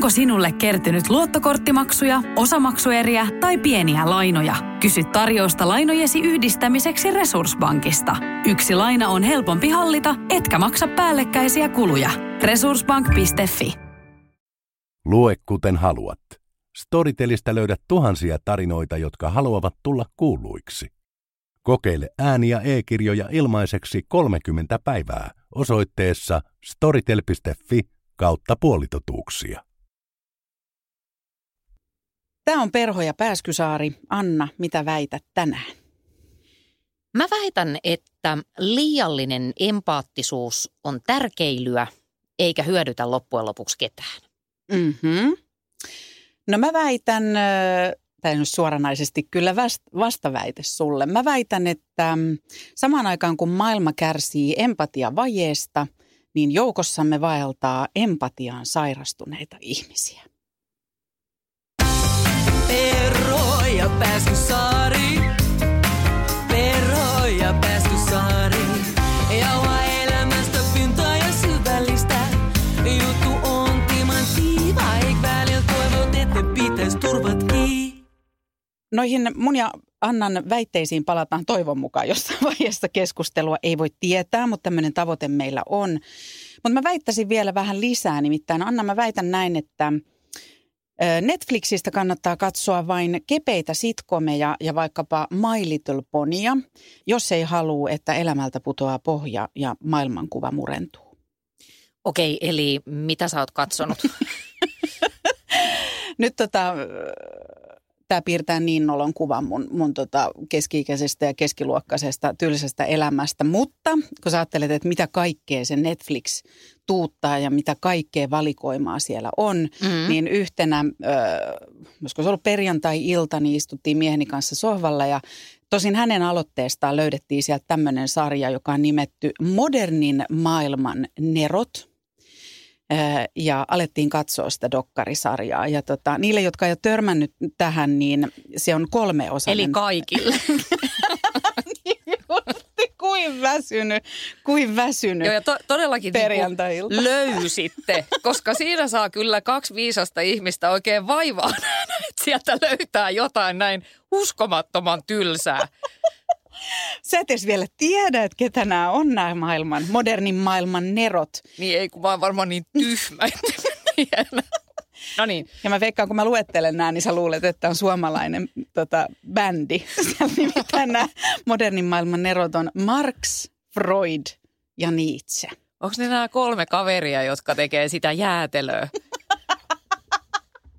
Onko sinulle kertynyt luottokorttimaksuja, osamaksueriä tai pieniä lainoja? Kysy tarjousta lainojesi yhdistämiseksi Resursbankista. Yksi laina on helpompi hallita, etkä maksa päällekkäisiä kuluja. Resursbank.fi. Lue kuten haluat. Storytelistä löydät tuhansia tarinoita, jotka haluavat tulla kuuluiksi. Kokeile ääni- ja e-kirjoja ilmaiseksi 30 päivää osoitteessa storytel.fi/puolitotuuksia. Tämä on Perho ja Pääskysaari. Anna, mitä väität tänään? Mä väitän, että liiallinen empaattisuus on tärkeilyä eikä hyödytä loppujen lopuksi ketään. Mm-hmm. No mä väitän, tai nyt suoranaisesti kyllä vastaväite sulle. Mä väitän, että samaan aikaan kun maailma kärsii empatiavajeesta, niin joukossamme vaeltaa empatiaan sairastuneita ihmisiä. Perho ja Pääskysaari, Perho ja Pääskysaari, jauha elämästä pintaa ja syvällistä, juttu on timanttiiva, eik välillä toivot, että pitäis turvat kiinni. Noihin mun ja Annan väitteisiin palataan toivon mukaan jossain vaiheessa keskustelua. Ei voi tietää, mutta tämmöinen tavoite meillä on. Mutta mä väittäisin vielä vähän lisää, nimittäin Anna, mä väitän näin, että Netflixistä kannattaa katsoa vain kepeitä sitcomeja ja vaikkapa My Little Ponya, jos ei halua, että elämältä putoaa pohja ja maailmankuva murentuu. Okei, eli mitä sä oot katsonut? Nyt tämä piirtää niin nolon kuvan mun keski-ikäisestä ja keskiluokkaisesta tylsästä elämästä. Mutta kun sä ajattelet, että mitä kaikkea se Netflix tuuttaa ja mitä kaikkea valikoimaa siellä on, niin yhtenä, olisiko se ollut perjantai-ilta, niin istuttiin mieheni kanssa sohvalla ja tosin hänen aloitteestaan löydettiin sieltä tämmöinen sarja, joka on nimetty Modernin maailman nerot. Ja alettiin katsoa sitä dokkarisarjaa. Ja niille, jotka ei ole törmännyt tähän, niin se on 3-osainen. Eli kaikille. Kuin väsynyt. Joo, ja todellakin perjantai-ilta löysitte, koska siinä saa kyllä 2 viisasta ihmistä oikein vaivaa, että sieltä löytää jotain näin uskomattoman tylsää. Sä et edes vielä tiedä, että ketä nämä on nämä modernin maailman nerot. Niin ei, kun mä oon varmaan niin tyhmä. No niin. Ja mä veikkaan, kun mä luettelen nämä, niin sä luulet, että on suomalainen bändi. Siellä nimittäin nämä modernin maailman nerot on Marx, Freud ja Nietzsche. Onko ne nämä 3 kaveria, jotka tekee sitä jäätelöä?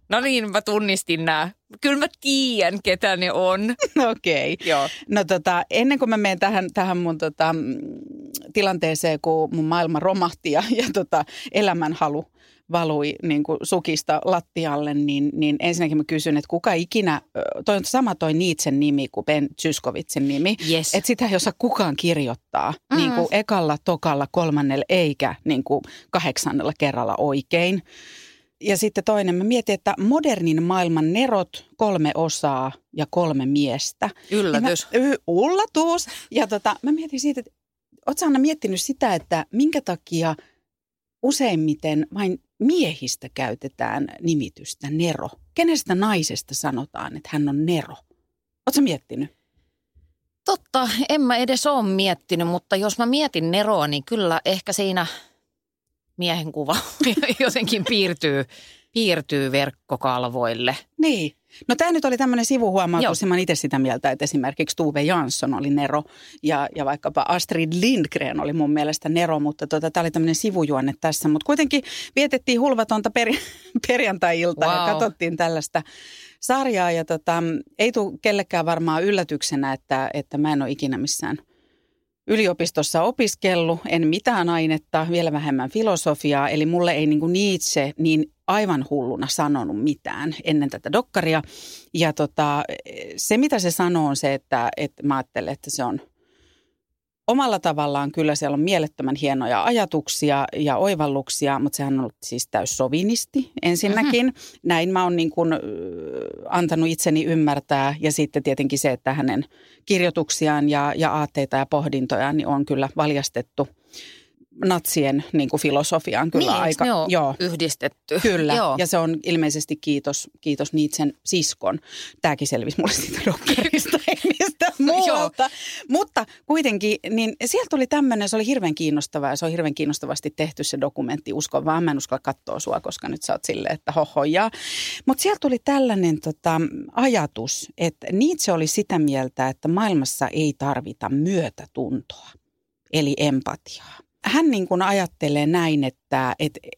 No niin, mä tunnistin nämä. Kyllä mä tiedän, ketä ne on. Okei. Okay. Joo. No ennen kuin mä menen tähän mun tilanteeseen, kun mun maailma romahti ja elämänhalu valui niin kuin sukista lattialle, niin ensinnäkin mä kysyn, että kuka ikinä, toi on sama toi Nietzschen nimi kuin Ben Zyskovitsin nimi, yes. Että sitä ei osaa kukaan kirjoittaa niin kuin ekalla, tokalla, kolmannella eikä niin kuin 8 kerralla oikein. Ja sitten toinen, mä mietin, että modernin maailman nerot, 3 osaa ja 3 miestä. Yllätys. Ullatuus. Ja mä mietin siitä, että ootko Anna miettinyt sitä, että minkä takia useimmiten vain miehistä käytetään nimitystä nero? Kenestä naisesta sanotaan, että hän on nero? Ootko miettinyt? Totta, en mä edes ole miettinyt, mutta jos mä mietin neroa, niin kyllä ehkä siinä miehen kuva jotenkin piirtyy verkkokalvoille. Niin. No tämä nyt oli tämmöinen sivuhuomautus, kun mä itse sitä mieltä, että esimerkiksi Tove Jansson oli nero ja vaikkapa Astrid Lindgren oli mun mielestä nero, mutta tämä oli tämmöinen sivujuonne tässä. Mutta kuitenkin vietettiin hulvatonta perjantai-iltaa ja katsottiin tällaista sarjaa ja ei tule kellekään varmaan yllätyksenä, että mä en ole ikinä missään yliopistossa opiskellut, en mitään ainetta, vielä vähemmän filosofiaa, eli mulle ei Nietzsche niin aivan hulluna sanonut mitään ennen tätä dokkaria. Ja se, mitä se sanoo, on se, että mä ajattelen, että se on omalla tavallaan kyllä siellä on mielettömän hienoja ajatuksia ja oivalluksia, mutta sehän on ollut siis täyssovinisti ensinnäkin. Näin mä oon antanut itseni ymmärtää ja sitten tietenkin se, että hänen kirjoituksiaan ja aatteita ja pohdintojaan niin on kyllä valjastettu natsien niin kuin filosofiaan kyllä niin, aika joo, yhdistetty. Kyllä, joo. Ja se on ilmeisesti kiitos Nietzschen siskon. Tämäkin selvisi mulle siitä dokkerista, ei mistä muualta. Mutta kuitenkin, niin sieltä oli tämmöinen, se oli hirveän kiinnostavaa. Se on hirveän kiinnostavasti tehty se dokumentti. Uskon vaan, mä en uskalla katsoa sua, koska nyt sä oot silleen, että hohojaa. Mutta sieltä tuli tällainen ajatus, että Nietzsche oli sitä mieltä, että maailmassa ei tarvita myötätuntoa, eli empatiaa. Hän niin kuin ajattelee näin, että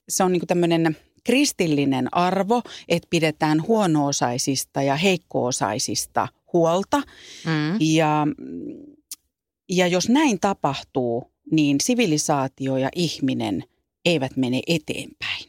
se on niin kuin tämmöinen kristillinen arvo, että pidetään huono-osaisista ja heikko-osaisista huolta. Mm. Ja jos näin tapahtuu, niin sivilisaatio ja ihminen eivät mene eteenpäin.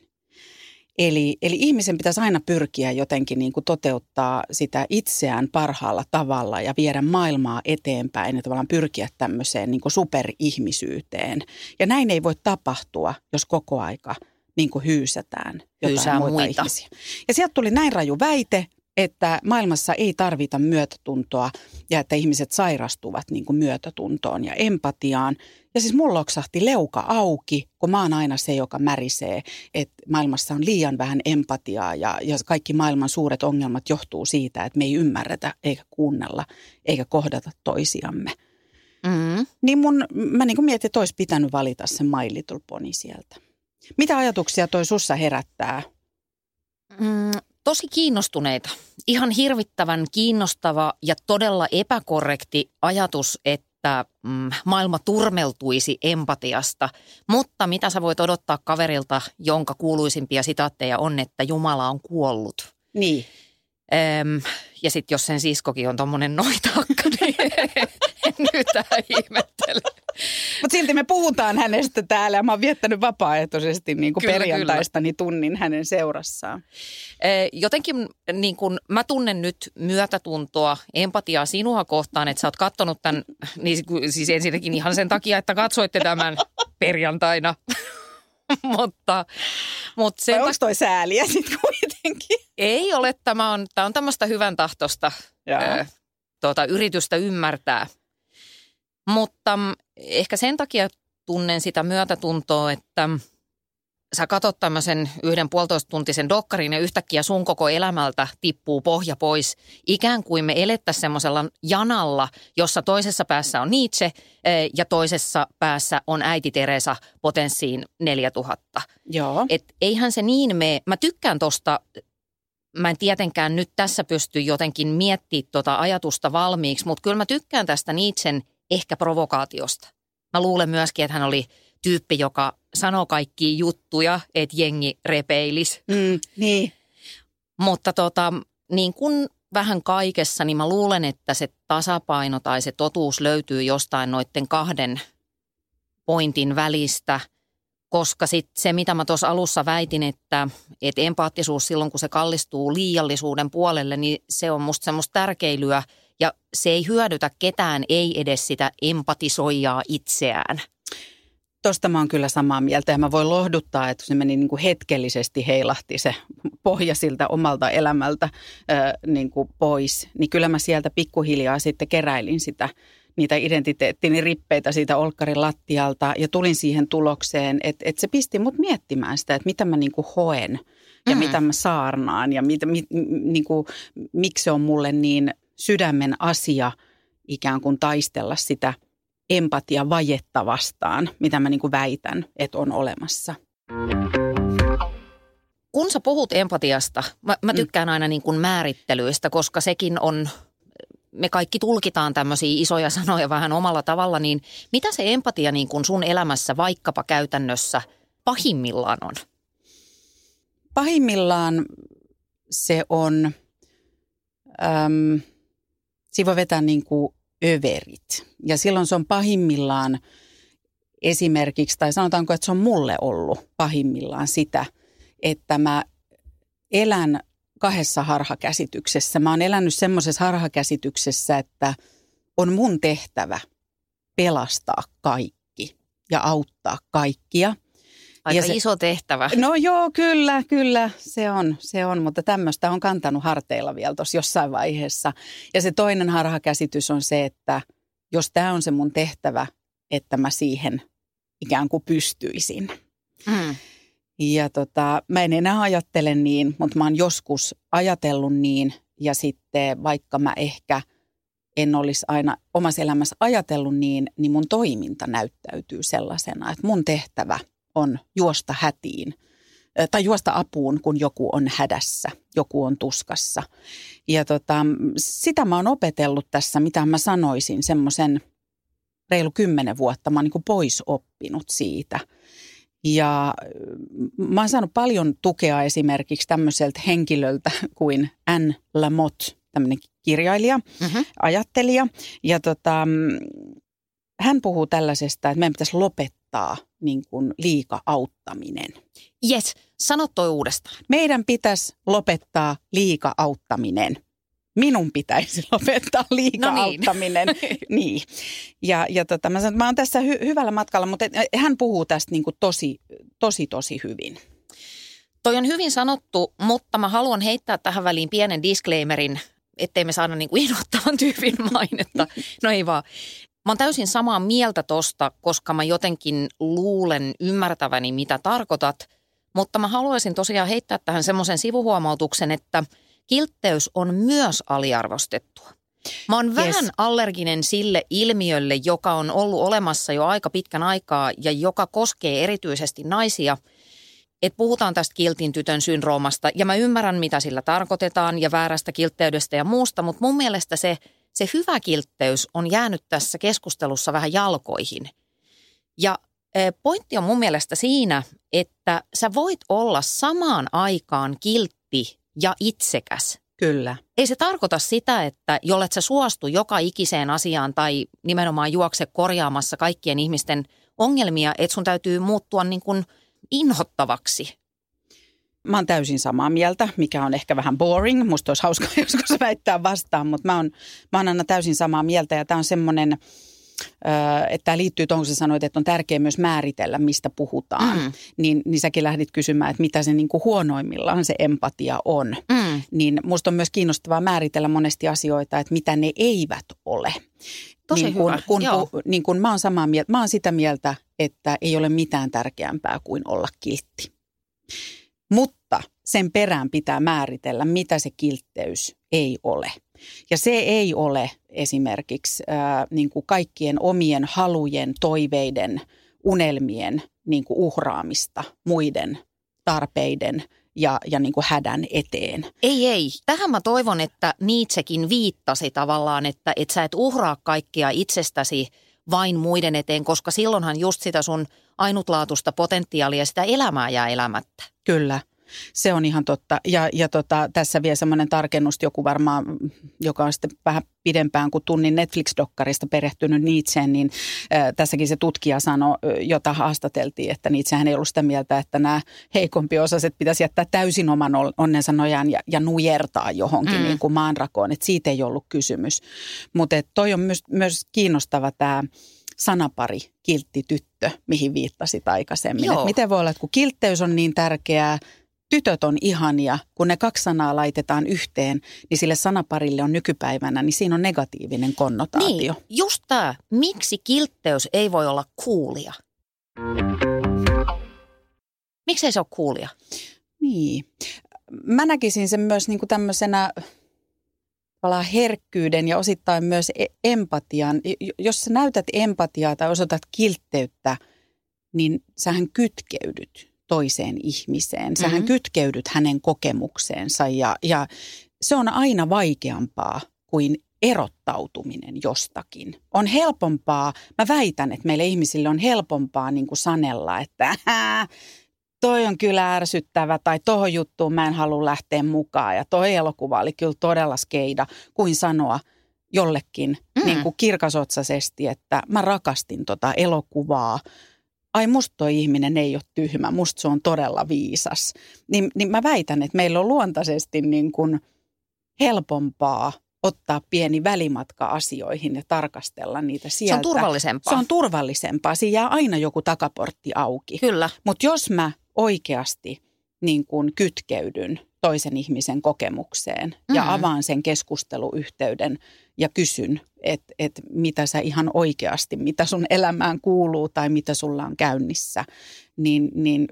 Eli ihmisen pitäisi aina pyrkiä jotenkin niin kuin toteuttaa sitä itseään parhaalla tavalla ja viedä maailmaa eteenpäin ja tavallaan pyrkiä tämmöiseen niin kuin superihmisyyteen. Ja näin ei voi tapahtua, jos koko aika niin kuin hyysätään jotain muita ihmisiä. Ja sieltä tuli näin raju väite, että maailmassa ei tarvita myötätuntoa ja että ihmiset sairastuvat niin kuin myötätuntoon ja empatiaan. Ja siis mulla loksahti leuka auki, kun mä oon aina se, joka märisee, että maailmassa on liian vähän empatiaa ja kaikki maailman suuret ongelmat johtuu siitä, että me ei ymmärretä eikä kuunnella eikä kohdata toisiamme. Mm-hmm. Niin mä niin kuin mietin, että olisi pitänyt valita se My Little Pony sieltä. Mitä ajatuksia toi sussa herättää? Tosi kiinnostuneita. Ihan hirvittävän kiinnostava ja todella epäkorrekti ajatus, että maailma turmeltuisi empatiasta. Mutta mitä sä voit odottaa kaverilta, jonka kuuluisimpia sitaatteja on, että Jumala on kuollut. Niin. Ja sitten jos sen siskokin on tommonen noitakka, niin nytään ihmettelen. Mutta silti me puhutaan hänestä täällä. Mä oon viettänyt vapaaehtoisesti niin kuin perjantaistani tunnin hänen seurassaan. Jotenkin niin kun mä tunnen nyt myötätuntoa, empatiaa sinua kohtaan, että sä oot katsonut tämän, niin siis ensinnäkin ihan sen takia, että katsoitte tämän perjantaina. Mutta vai onko toi sääliä sitten kuitenkin? Ei ole. Tämä on tämmöistä hyvän tahtosta yritystä ymmärtää. Mutta ehkä sen takia tunnen sitä myötätuntoa, että sä katot tämmöisen 1,5-tuntisen dokkarin ja yhtäkkiä sun koko elämältä tippuu pohja pois. Ikään kuin me elettäisiin semmoisella janalla, jossa toisessa päässä on Nietzsche ja toisessa päässä on äiti Teresa potenssiin 4000. Joo. Et eihän se niin mene. Mä tykkään tosta. Mä en tietenkään nyt tässä pysty jotenkin miettimään tota ajatusta valmiiksi, mutta kyllä mä tykkään tästä Nietzschen ehkä provokaatiosta. Mä luulen myöskin, että hän oli tyyppi, joka sanoo kaikkia juttuja, että jengi repeilisi. Niin. Mutta niin kuin vähän kaikessa, niin mä luulen, että se tasapaino tai se totuus löytyy jostain noiden kahden pointin välistä, koska sitten se, mitä mä tuossa alussa väitin, että empaattisuus silloin, kun se kallistuu liiallisuuden puolelle, niin se on musta semmoista tärkeilyä. Ja se ei hyödytä ketään, ei edes sitä empatisoijaa itseään. Tuosta mä oon kyllä samaa mieltä ja mä voin lohduttaa, että se meni niin kuin hetkellisesti heilahti se pohja siltä omalta elämältä niin kuin pois. Niin kyllä mä sieltä pikkuhiljaa sitten keräilin niitä identiteettini rippeitä siitä olkkarin lattialta ja tulin siihen tulokseen, että se pisti mut miettimään sitä, että mitä mä niin kuin hoen ja mitä mä saarnaan ja niin kuin, miksi se on mulle niin sydämen asia ikään kuin taistella sitä empatia vajetta vastaan, mitä mä niin kuin väitän, että on olemassa. Kun sä puhut empatiasta, mä tykkään aina niin kuin määrittelyistä, koska sekin on, me kaikki tulkitaan tämmöisiä isoja sanoja vähän omalla tavalla, niin mitä se empatia niin kuin sun elämässä vaikkapa käytännössä pahimmillaan on? Pahimmillaan se on. Siinä voi vetää niin kuin överit. Ja silloin se on pahimmillaan esimerkiksi, tai sanotaanko, että se on mulle ollut pahimmillaan sitä, että mä elän kahdessa harhakäsityksessä. Mä oon elänyt semmoisessa harhakäsityksessä, että on mun tehtävä pelastaa kaikki ja auttaa kaikkia. Aika iso tehtävä. No joo, kyllä, se on, mutta tämmöistä on kantanut harteilla vielä tuossa jossain vaiheessa. Ja se toinen harhakäsitys on se, että jos tämä on se mun tehtävä, että mä siihen ikään kuin pystyisin. Mm. Ja mä en enää ajattele niin, mutta mä oon joskus ajatellut niin ja sitten vaikka mä ehkä en olisi aina omassa elämässä ajatellut niin, niin mun toiminta näyttäytyy sellaisena, että mun tehtävä on juosta hätiin tai juosta apuun, kun joku on hädässä, joku on tuskassa. Ja sitä mä oon opetellut tässä, mitä mä sanoisin, semmoisen reilu 10 vuotta. Mä oon niin kuin pois oppinut siitä. Ja mä oon saanut paljon tukea esimerkiksi tämmöiseltä henkilöltä kuin Anne Lamotte, tämmöinen kirjailija, ajattelija. Ja hän puhuu tällaisesta, että meidän pitäisi lopettaa niin kuin liika auttaminen. Jes, sano toi uudestaan. Meidän pitäisi lopettaa liika auttaminen. Minun pitäisi lopettaa liika auttaminen. Niin. Ja mä sanon, mä oon tässä hyvällä matkalla, mutta hän puhuu tästä niin kuin tosi hyvin. Toi on hyvin sanottu, mutta mä haluan heittää tähän väliin pienen disclaimerin, ettei me saada niin kuin inhottavan tyypin mainetta. No ei vaan. Mä oon täysin samaa mieltä tosta, koska mä jotenkin luulen ymmärtäväni, mitä tarkoitat. Mutta mä haluaisin tosiaan heittää tähän semmoisen sivuhuomautuksen, että kiltteys on myös aliarvostettua. Mä oon vähän allerginen sille ilmiölle, joka on ollut olemassa jo aika pitkän aikaa ja joka koskee erityisesti naisia. Et puhutaan tästä kiltin tytön syndroomasta ja mä ymmärrän, mitä sillä tarkoitetaan ja väärästä kiltteydestä ja muusta, mutta mun mielestä se hyvä kiltteys on jäänyt tässä keskustelussa vähän jalkoihin. Ja pointti on mun mielestä siinä, että sä voit olla samaan aikaan kiltti ja itsekäs. Kyllä. Ei se tarkoita sitä, että jollet sä suostu joka ikiseen asiaan tai nimenomaan juokse korjaamassa kaikkien ihmisten ongelmia, että sun täytyy muuttua niin kuin inhottavaksi. Mä oon täysin samaa mieltä, mikä on ehkä vähän boring. Musta olisi hauskaa joskus väittää vastaan, mutta mä oon aina täysin samaa mieltä. Ja tää on semmoinen, että tämä liittyy tuohon, kun sä sanoit, että on tärkeää myös määritellä, mistä puhutaan. Mm. Niin säkin lähdit kysymään, että mitä se niin kuin huonoimmillaan se empatia on. Mm. Niin musta on myös kiinnostavaa määritellä monesti asioita, että mitä ne eivät ole. Tosi niin hyvä. Niin kun mä oon samaa mieltä, mä oon sitä mieltä, että ei ole mitään tärkeämpää kuin olla kiltti. Mutta sen perään pitää määritellä, mitä se kiltteys ei ole. Ja se ei ole esimerkiksi niin kuin kaikkien omien halujen, toiveiden, unelmien niin kuin uhraamista muiden tarpeiden ja niin kuin hädän eteen. Ei. Tähän mä toivon, että Nietzschekin viittasi tavallaan, että sä et uhraa kaikkia itsestäsi vain muiden eteen, koska silloinhan just sitä sun ainutlaatuista potentiaalia, sitä elämää jää elämättä. Kyllä, se on ihan totta. Ja tässä vielä semmoinen tarkennus, joku varmaan, joka on sitten vähän pidempään kuin tunnin Netflix-dokkarista perehtynyt Nietzscheen, niin tässäkin se tutkija sanoi, jota haastateltiin, että Nietzschehän ei ollut sitä mieltä, että nämä heikompiosaiset pitäisi jättää täysin oman onnensa nojaan ja nujertaa johonkin niin kuin maanrakoon, että siitä ei ollut kysymys. Mutta toi on myös kiinnostava tämä sanapari kiltti tyttö, mihin viittasit aikaisemmin. Miten voi olla, että kun kiltteys on niin tärkeää, tytöt on ihania, kun ne kaksi sanaa laitetaan yhteen, niin sille sanaparille on nykypäivänä, niin siinä on negatiivinen konnotaatio. Niin, just tämä. Miksi kiltteys ei voi olla coolia? Miksi ei se ole coolia? Niin. Mä näkisin sen myös niinku tämmöisenä herkkyyden ja osittain myös empatian. Jos sä näytät empatiaa tai osoitat kiltteyttä, niin sähän kytkeydyt toiseen ihmiseen. Sähän kytkeydyt hänen kokemukseensa ja se on aina vaikeampaa kuin erottautuminen jostakin. On helpompaa, mä väitän, että meille ihmisille on helpompaa niin kuin sanella, että toi on kyllä ärsyttävä tai tohon juttuun mä en halua lähteä mukaan ja toi elokuva oli kyllä todella skeida, kuin sanoa jollekin niin kuin kirkasotsaisesti, että mä rakastin tota elokuvaa. Ai musta toi ihminen ei ole tyhmä, musta se on todella viisas. Niin mä väitän, että meillä on luontaisesti niin kuin helpompaa ottaa pieni välimatka asioihin ja tarkastella niitä sieltä. Se on turvallisempaa. Siinä jää aina joku takaportti auki. Kyllä. Mutta jos mä oikeasti niin kuin kytkeydyn toisen ihmisen kokemukseen ja avaan sen keskusteluyhteyden ja kysyn, että mitä sä ihan oikeasti, mitä sun elämään kuuluu tai mitä sulla on käynnissä, niin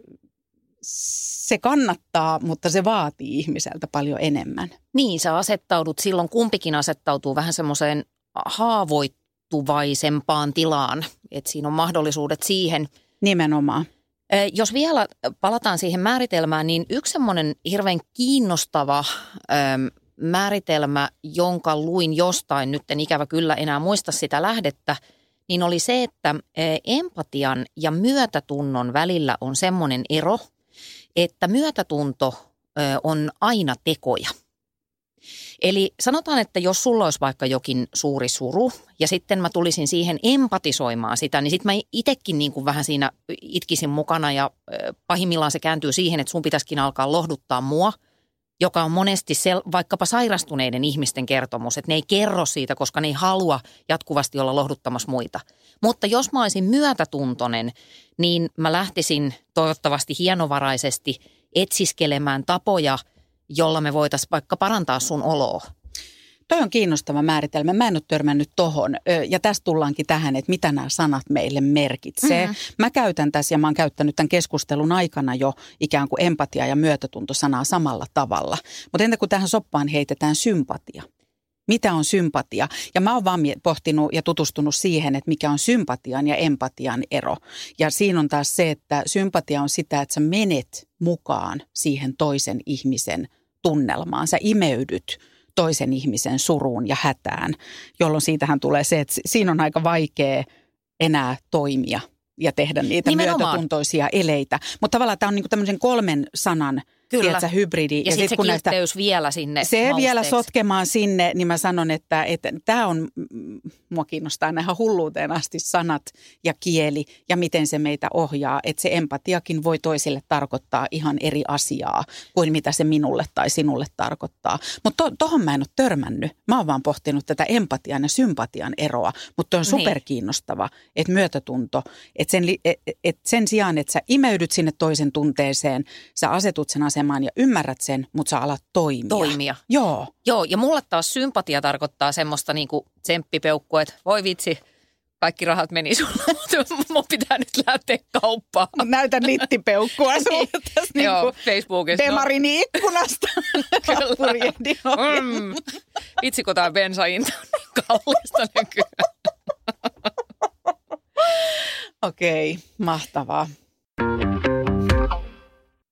se kannattaa, mutta se vaatii ihmiseltä paljon enemmän. Niin, sä asettaudut silloin, kumpikin asettautuu vähän semmoiseen haavoittuvaisempaan tilaan, että siinä on mahdollisuudet siihen. Nimenomaan. Jos vielä palataan siihen määritelmään, niin yksi semmoinen hirveän kiinnostava määritelmä, jonka luin jostain, nyt en ikävä kyllä enää muista sitä lähdettä, niin oli se, että empatian ja myötätunnon välillä on semmoinen ero, että myötätunto on aina tekoja. Eli sanotaan, että jos sulla olisi vaikka jokin suuri suru ja sitten mä tulisin siihen empatisoimaan sitä, niin sitten mä itsekin niin kuin vähän siinä itkisin mukana ja pahimmillaan se kääntyy siihen, että sun pitäisikin alkaa lohduttaa mua, joka on monesti vaikkapa sairastuneiden ihmisten kertomus, että ne ei kerro siitä, koska ne ei halua jatkuvasti olla lohduttamassa muita. Mutta jos mä olisin myötätuntoinen, niin mä lähtisin toivottavasti hienovaraisesti etsiskelemään tapoja, jolla me voitaisiin vaikka parantaa sun oloa. Toi on kiinnostava määritelmä. Mä en ole törmännyt tohon. Ja tässä tullaankin tähän, että mitä nämä sanat meille merkitsee. Mm-hmm. Mä käytän tässä ja mä oon käyttänyt tämän keskustelun aikana jo ikään kuin empatia ja myötätuntosanaa samalla tavalla. Mutta entä kun tähän soppaan heitetään sympatia? Mitä on sympatia? Ja mä oon vaan pohtinut ja tutustunut siihen, että mikä on sympatian ja empatian ero. Ja siinä on taas se, että sympatia on sitä, että sä menet mukaan siihen toisen ihmisen tunnelmaan. Sä imeydyt toisen ihmisen suruun ja hätään, jolloin siitähän tulee se, että siinä on aika vaikea enää toimia ja tehdä niitä myötätuntoisia eleitä. Mutta tavallaan tämä on niinku tämmöisen kolmen sanan tiedätkö, hybridi. Ja sitten kun näistä, vielä sinne se mausteeksi. Vielä sotkemaan sinne, niin mä sanon, että tämä on, mua kiinnostaa nähdä hulluuteen asti sanat ja kieli ja miten se meitä ohjaa. Että se empatiakin voi toisille tarkoittaa ihan eri asiaa kuin mitä se minulle tai sinulle tarkoittaa. Mutta tohon mä en ole törmännyt. Mä oon vaan pohtinut tätä empatian ja sympatian eroa. Mutta on superkiinnostava, että myötätunto, että sen sijaan, että sä imeydyt sinne toisen tunteeseen, sä asetut sen aseen ja ymmärrät sen, mutta sä alat toimia. Joo. Joo, ja mulle taas sympatia tarkoittaa semmoista niinku tsemppipeukkua, että voi vitsi, kaikki rahat meni sulle, mutta mun pitää nyt lähteä kauppaan. Näytä littipeukkua sulle tässä niinku Facebookissa. Demarini ikkunasta. Kappuriedin ohi. Vitsi, kun tää bensainta on niin kallista nykyään. Okei, mahtavaa.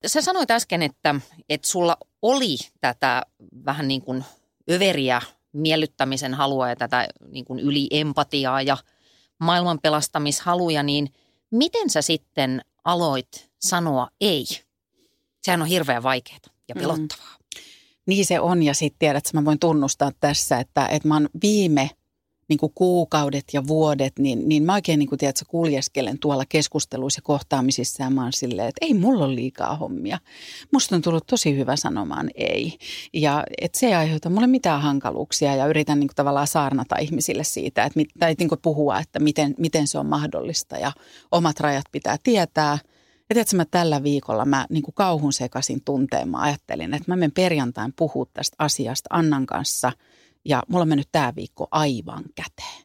Sä sanoit äsken, että sulla oli tätä vähän niin kuin överiä miellyttämisen halua ja tätä niin kuin yliempatiaa ja maailman pelastamishaluja, niin miten sä sitten aloit sanoa ei? Sehän on hirveän vaikeaa ja pelottavaa. Niin se on ja sitten tiedät, että mä voin tunnustaa tässä, että mä oon viime niin kuin kuukaudet ja vuodet, niin mä oikein niin kuin, tiedätkö, kuljeskelen tuolla keskusteluissa ja kohtaamisissa ja mä oon silleen, että ei mulla ole liikaa hommia. Musta on tullut tosi hyvä sanomaan ei. Ja että se ei aiheuta mulle mitään hankaluuksia ja yritän niin kuin, tavallaan saarnata ihmisille siitä, että, tai niin kuin, puhua, että miten se on mahdollista ja omat rajat pitää tietää. Ja tiedätkö, mä tällä viikolla mä niin kuin kauhun sekaisin tunteen, mä ajattelin, että mä menen perjantain puhua tästä asiasta Annan kanssa. Ja mulla on mennyt tämä viikko aivan käteen.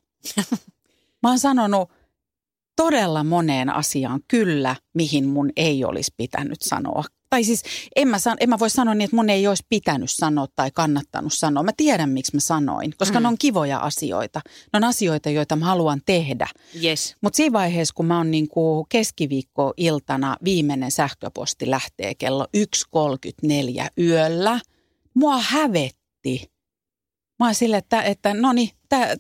Mä oon sanonut todella moneen asiaan kyllä, mihin mun ei olisi pitänyt sanoa. Tai siis en mä voi sanoa niin, että mun ei olisi pitänyt sanoa tai kannattanut sanoa. Mä tiedän, miksi mä sanoin, koska ne on kivoja asioita. Ne on asioita, joita mä haluan tehdä. Yes. Mutta siinä vaiheessa, kun mä oon niin kuin keskiviikkoiltana viimeinen sähköposti lähtee kello 1.34 yöllä, mua hävetti. Mä oon silleen, että no niin,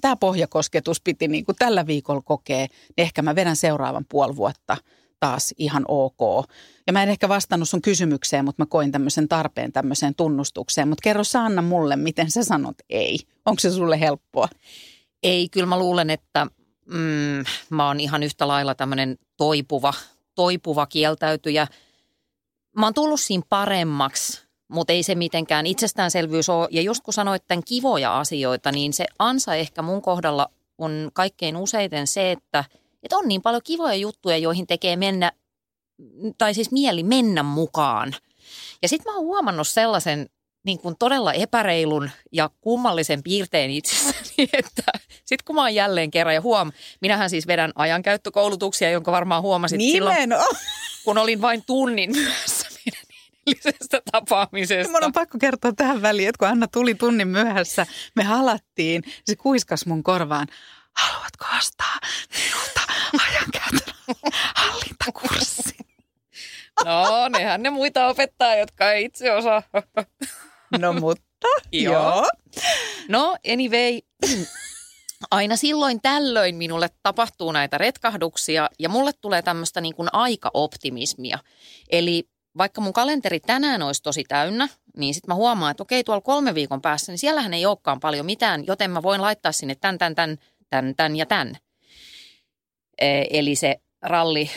tämä pohjakosketus piti niin kuin tällä viikolla kokea, niin ehkä mä vedän seuraavan puoli vuotta taas ihan ok. Ja mä en ehkä vastannut sun kysymykseen, mutta mä koin tämmöisen tarpeen tämmöiseen tunnustukseen. Mutta kerro sä Anna mulle, miten sä sanot ei. Onko se sulle helppoa? Ei, kyllä mä luulen, että mä oon ihan yhtä lailla tämmöinen toipuva kieltäytyjä. Mä oon tullut siinä paremmaksi. Mutta ei se mitenkään itsestäänselvyys ole. Ja just kun sanoit tämän kivoja asioita, niin se ansa ehkä mun kohdalla on kaikkein useiten se, että on niin paljon kivoja juttuja, joihin tekee mennä, tai siis mieli mennä mukaan. Ja sitten mä oon huomannut sellaisen niin kuin todella epäreilun ja kummallisen piirteen itsessäni, että sitten kun mä oon jälleen kerran ja minähän siis vedän ajankäyttökoulutuksia, jonka varmaan huomasit silloin, kun olin vain tunnin myöhässä meidän edellisestä tapaamisesta. Mun on pakko kertoa tähän väliin, että kun Anna tuli tunnin myöhässä, me halattiin, se kuiskas mun korvaan, haluatko ostaa minulta ajankäytön hallintakurssin? No, nehän ne muita opettaa, jotka ei itse osaa. No mutta, joo. No, anyway, aina silloin tällöin minulle tapahtuu näitä retkahduksia ja mulle tulee tämmöistä niin kuin aikaoptimismia. Eli vaikka mun kalenteri tänään olisi tosi täynnä, niin sitten mä huomaan, että okei, tuolla 3 viikon päässä, niin siellähän ei olekaan paljon mitään, joten mä voin laittaa sinne tämän ja tämän. Eli se ralli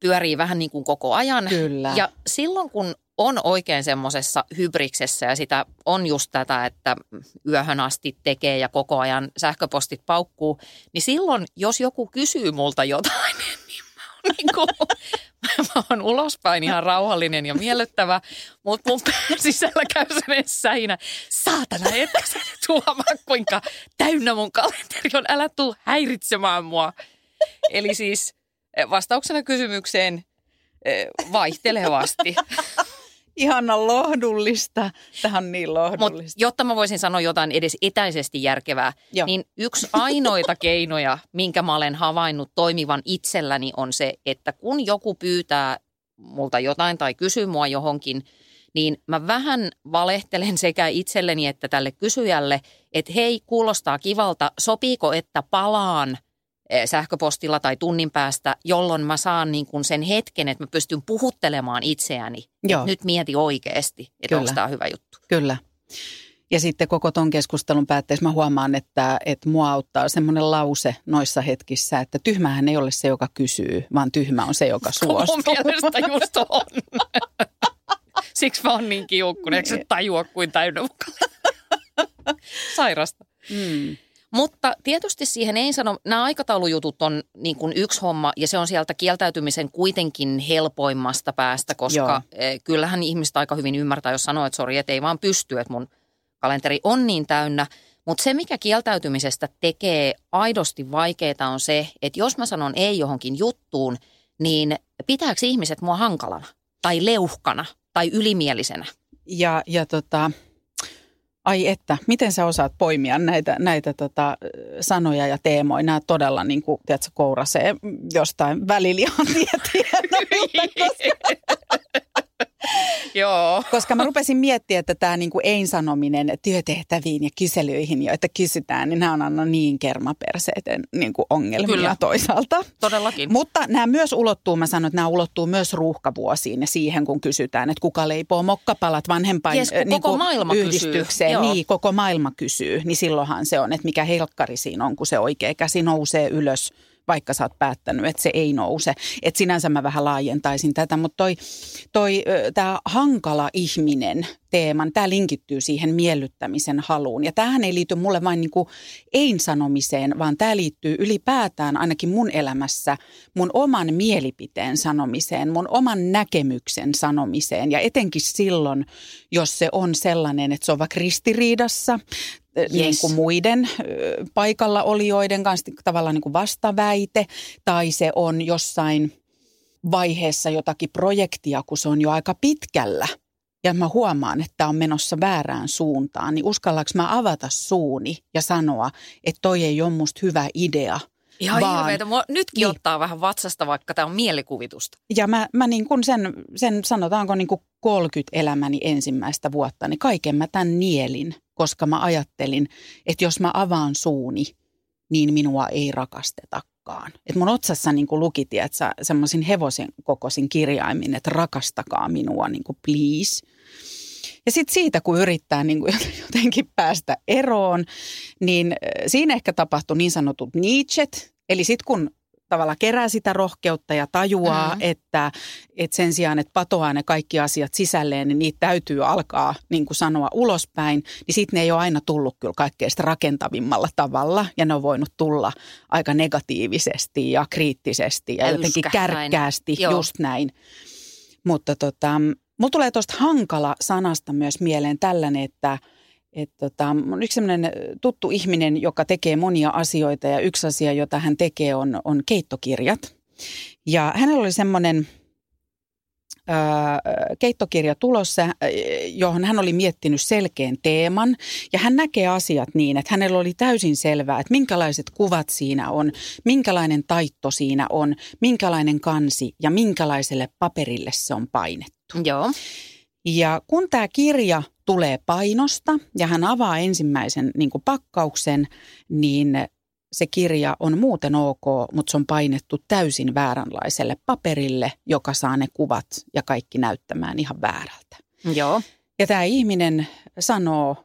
pyörii vähän niin kuin koko ajan. Kyllä. Ja silloin, kun on oikein semmoisessa hybriksessä ja sitä on just tätä, että yöhön asti tekee ja koko ajan sähköpostit paukkuu, niin silloin, jos joku kysyy multa jotain, niin mä oon ulospäin ihan rauhallinen ja miellyttävä, mutta mun pään sisällä käy semmoinen säinä. Saatana, etkä sä nyt huomaa, kuinka täynnä mun kalenteri on. Älä tuu häiritsemään mua. Eli siis vastauksena kysymykseen vaihtelevasti. Ihana lohdullista. Tähän on niin lohdullista. Mut, jotta mä voisin sanoa jotain edes etäisesti järkevää, niin yksi ainoita keinoja, minkä mä olen havainnut toimivan itselläni, on se, että kun joku pyytää multa jotain tai kysyy mua johonkin, niin mä vähän valehtelen sekä itselleni että tälle kysyjälle, että hei, kuulostaa kivalta, sopiiko, että palaan sähköpostilla tai tunnin päästä, jolloin mä saan niin kuin sen hetken, että mä pystyn puhuttelemaan itseäni. Nyt mieti oikeasti, että onko tämä hyvä juttu. Kyllä. Ja sitten koko ton keskustelun päätteessä mä huomaan, että mua auttaa semmoinen lause noissa hetkissä, että tyhmähän ei ole se, joka kysyy, vaan tyhmä on se, joka suostuu. Mun mielestä just on. Siksi mä oon niin kiukkunen, eikö se tajua kuin täynnä mukaan. Sairasta. Mm. Mutta tietysti siihen ei sano, nämä aikataulujutut on niin kuin yksi homma ja se on sieltä kieltäytymisen kuitenkin helpoimmasta päästä, koska kyllähän ihmiset aika hyvin ymmärtää, jos sanoo, että sori, että ei vaan pysty, että mun kalenteri on niin täynnä. Mutta se, mikä kieltäytymisestä tekee aidosti vaikeaa on se, että jos mä sanon ei johonkin juttuun, niin pitääkö ihmiset mua hankalana tai leuhkana tai ylimielisenä? Ai että, miten sä osaat poimia näitä sanoja ja teemoja? Nämä todella, niin kuin, tiedätkö, kourasee jostain välilihan koska mä rupesin miettimään, että tämä niin kuin ei-sanominen työtehtäviin ja kyselyihin, joita kysytään, niin nämä on aina niin kermaperseiden niin kuin ongelmia. Kyllä. Toisaalta. Todellakin. Mutta nämä myös ulottuu, mä sanon, että nämä ulottuu myös ruuhkavuosiin ja siihen, kun kysytään, että kuka leipoo mokkapalat vanhempain niin kuin yhdistykseen. Niin, koko maailma kysyy. Niin silloinhan se on, että mikä helkkari siinä on, kun se oikea käsi nousee ylös, vaikka sä oot päättänyt, että se ei nouse. Että sinänsä mä vähän laajentaisin tätä, mutta tää hankala ihminen teeman, tää linkittyy siihen miellyttämisen haluun. Ja tämähän ei liity mulle vain niinku ei-sanomiseen, vaan tää liittyy ylipäätään ainakin mun elämässä mun oman mielipiteen sanomiseen, mun oman näkemyksen sanomiseen. Ja etenkin silloin, jos se on sellainen, että se on vaikka ristiriidassa, niin kuin muiden paikalla olijoiden kanssa tavallaan niin kuin vastaväite, tai se on jossain vaiheessa jotakin projektia, kun se on jo aika pitkällä, ja mä huomaan, että on menossa väärään suuntaan, niin uskallaanko mä avata suuni ja sanoa, että toi ei ole musta hyvä idea. Ihan hirveetä. Mua nytkin ottaa vähän vatsasta, vaikka tämä on mielikuvitusta. Ja mä niin kuin sen sanotaanko niin kuin 30 elämäni ensimmäistä vuotta, niin kaiken mä tämän nielin, koska mä ajattelin, että jos mä avaan suuni, niin minua ei rakastetakaan. Et mun otsassa niin kuin luki, tiedätkö, semmoisin hevosen kokoisin kirjaimin, että rakastakaa minua, niin kuin please. Ja sitten siitä, kun yrittää niin kuin jotenkin päästä eroon, niin siinä ehkä tapahtui niin sanotut Nietzschet. Eli sitten kun tavallaan kerää sitä rohkeutta ja tajuaa, että sen sijaan, että patoaa ne kaikki asiat sisälleen, niin niitä täytyy alkaa niin kuin sanoa ulospäin. Niin sitten ne ei ole aina tullut kyllä kaikkein rakentavimmalla tavalla. Ja ne on voinut tulla aika negatiivisesti ja kriittisesti ja jotenkin kärkkäästi, just näin. Mutta Mulla tulee tuosta hankala sanasta myös mieleen tällainen, että on yksi sellainen tuttu ihminen, joka tekee monia asioita ja yksi asia, jota hän tekee, on keittokirjat. Ja hänellä oli semmoinen keittokirja tulossa, johon hän oli miettinyt selkeän teeman ja hän näkee asiat niin, että hänellä oli täysin selvää, että minkälaiset kuvat siinä on, minkälainen taitto siinä on, minkälainen kansi ja minkälaiselle paperille se on painettu. Joo. Ja kun tämä kirja tulee painosta ja hän avaa ensimmäisen niin kuin pakkauksen, niin se kirja on muuten ok, mutta se on painettu täysin vääränlaiselle paperille, joka saa ne kuvat ja kaikki näyttämään ihan väärältä. Joo. Ja tämä ihminen sanoo,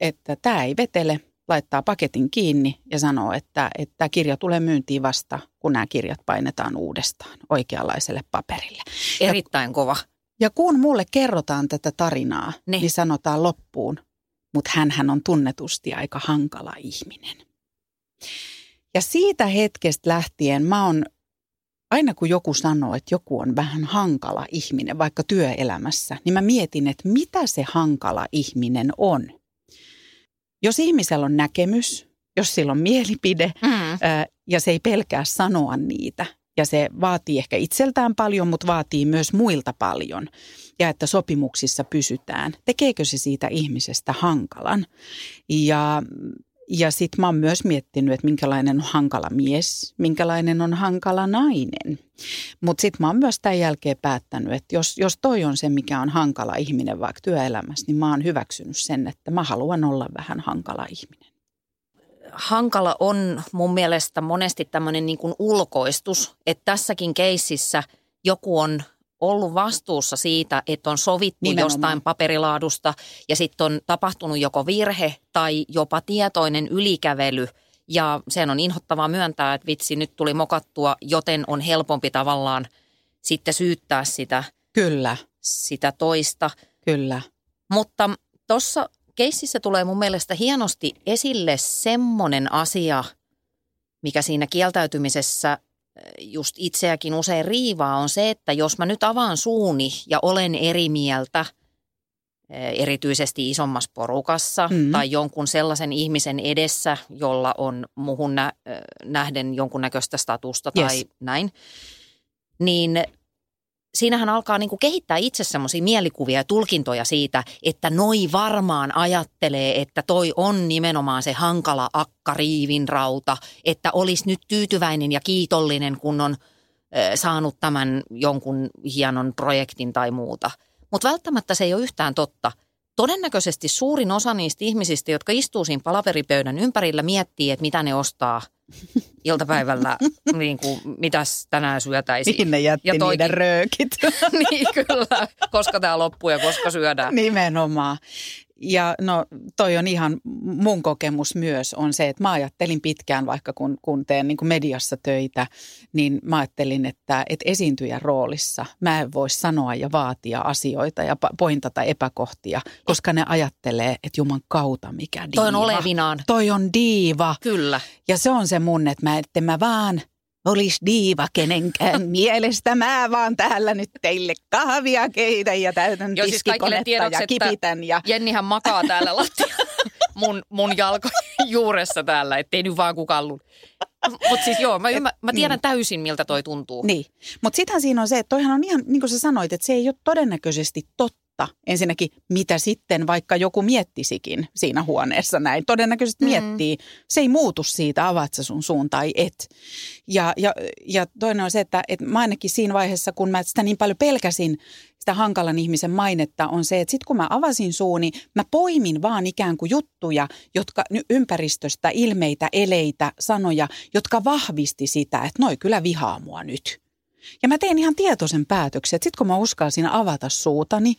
että tämä ei vetele, laittaa paketin kiinni ja sanoo, että tämä kirja tulee myyntiin vasta, kun nämä kirjat painetaan uudestaan oikeanlaiselle paperille. Erittäin kova. Ja kun mulle kerrotaan tätä tarinaa, niin sanotaan loppuun, mutta hänhän on tunnetusti aika hankala ihminen. Ja siitä hetkestä lähtien mä oon, aina kun joku sanoo, että joku on vähän hankala ihminen, vaikka työelämässä, niin mä mietin, että mitä se hankala ihminen on. Jos ihmisellä on näkemys, jos sillä on mielipide ja se ei pelkää sanoa niitä, ja se vaatii ehkä itseltään paljon, mutta vaatii myös muilta paljon. Ja että sopimuksissa pysytään. Tekeekö se siitä ihmisestä hankalan? Ja sitten mä oon myös miettinyt, että minkälainen on hankala mies, minkälainen on hankala nainen. Mutta sitten mä oon myös tämän jälkeen päättänyt, että jos toi on se, mikä on hankala ihminen vaikka työelämässä, niin mä oon hyväksynyt sen, että mä haluan olla vähän hankala ihminen. Hankala on mun mielestä monesti tämmöinen niin kuin ulkoistus, että tässäkin keississä joku on ollut vastuussa siitä, että on sovittu nimenomaan jostain paperilaadusta ja sitten on tapahtunut joko virhe tai jopa tietoinen ylikävely. Ja sen on inhottavaa myöntää, että vitsi, nyt tuli mokattua, joten on helpompi tavallaan sitten syyttää sitä, kyllä, sitä toista. Kyllä. Mutta tuossa keississä tulee mun mielestä hienosti esille semmoinen asia, mikä siinä kieltäytymisessä just itseäkin usein riivaa, on se, että jos mä nyt avaan suuni ja olen eri mieltä, erityisesti isommassa porukassa tai jonkun sellaisen ihmisen edessä, jolla on muhun nähden jonkunnäköistä statusta tai näin, niin siinähän alkaa niin kuin kehittää itse semmoisia mielikuvia ja tulkintoja siitä, että noi varmaan ajattelee, että toi on nimenomaan se hankala akkariivin rauta, että olisi nyt tyytyväinen ja kiitollinen, kun on saanut tämän jonkun hienon projektin tai muuta. Mutta välttämättä se ei ole yhtään totta. Todennäköisesti suurin osa niistä ihmisistä, jotka istuu siinä palaveripöydän ympärillä, miettii, että mitä ne ostaa iltapäivällä, niin kuin, mitäs tänään syötäisiin. Mihin ne jätti ja niiden röökit. Niin kyllä, koska tämä loppuu ja koska syödään. Nimenomaan. Ja no toi on ihan mun kokemus myös on se, että mä ajattelin pitkään, vaikka kun teen niin kuin mediassa töitä, niin mä ajattelin, että esiintyjän roolissa mä en voi sanoa ja vaatia asioita ja pointata epäkohtia, koska ne ajattelee, että juman kautta mikä diiva. Toi on olevinaan. Toi on diiva. Kyllä. Ja se on se mun, että mä vaan olis diiva kenenkään mielestä. Mä vaan täällä nyt teille kahvia keitän ja täytän tiskikonetta ja kipitän. Ja Jennihän makaa täällä lattialla mun jalkojuuressa täällä, ettei nyt vaan kukaan luule. Mutta siis joo, mä tiedän täysin, miltä toi tuntuu. Niin, mutta sitähän siinä on se, että toihan on ihan, niin kuin sä sanoit, että se ei ole todennäköisesti totta. Ensinnäkin, mitä sitten vaikka joku miettisikin siinä huoneessa näin. Todennäköisesti miettii. Se ei muutu siitä, avaat sä sun suun tai et. Ja toinen on se, että mä ainakin siinä vaiheessa, kun mä sitä niin paljon pelkäsin, sitä hankalan ihmisen mainetta, on se, että sitten kun mä avasin suuni, mä poimin vaan ikään kuin juttuja, jotka ympäristöstä, ilmeitä, eleitä, sanoja, jotka vahvisti sitä, että noi kyllä vihaa mua nyt. Ja mä tein ihan tietoisen päätöksen, että sitten kun mä uskalsin avata suutani,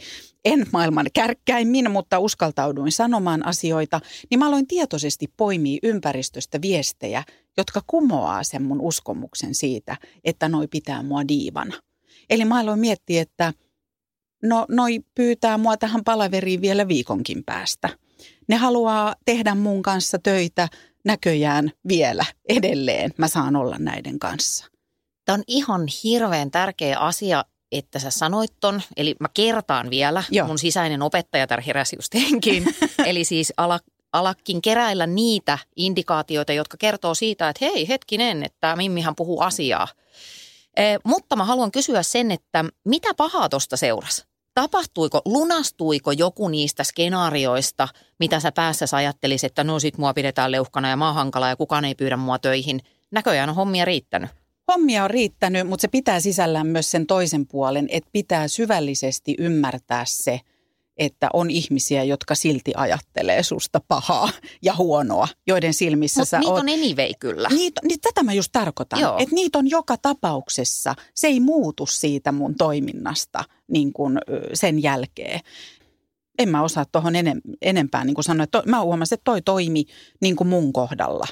en maailman kärkkäimmin, mutta uskaltauduin sanomaan asioita, niin mä aloin tietoisesti poimia ympäristöstä viestejä, jotka kumoaa sen mun uskomuksen siitä, että noi pitää mua diivana. Eli mä aloin miettiä, että no noi pyytää mua tähän palaveriin vielä viikonkin päästä. Ne haluaa tehdä mun kanssa töitä näköjään vielä edelleen. Mä saan olla näiden kanssa. Tämä on ihan hirveän tärkeä asia, että sä sanoit ton. Eli mä kertaan vielä, joo, mun sisäinen opettajatar heräsi just henkiin. Eli siis alakin keräillä niitä indikaatioita, jotka kertoo siitä, että hei, hetkinen, että Mimmihan puhuu asiaa. Mutta mä haluan kysyä sen, että mitä pahaa tosta seurasi? Lunastuiko joku niistä skenaarioista, mitä sä päässäsi ajattelisit, että no sit mua pidetään leuhkana ja mä oon hankala ja kukaan ei pyydä mua töihin. Näköjään on hommia riittänyt. Hommia on riittänyt, mutta se pitää sisällään myös sen toisen puolen, että pitää syvällisesti ymmärtää se, että on ihmisiä, jotka silti ajattelee susta pahaa ja huonoa, joiden silmissä sä oot. Mutta niitä on anyway kyllä. Tätä mä just tarkoitan, että niitä on joka tapauksessa. Se ei muutu siitä mun toiminnasta niin kuin sen jälkeen. En mä osaa tuohon enempää niin kuin sanoa. Mä huomasin, että toi toimi niin kuin mun kohdalla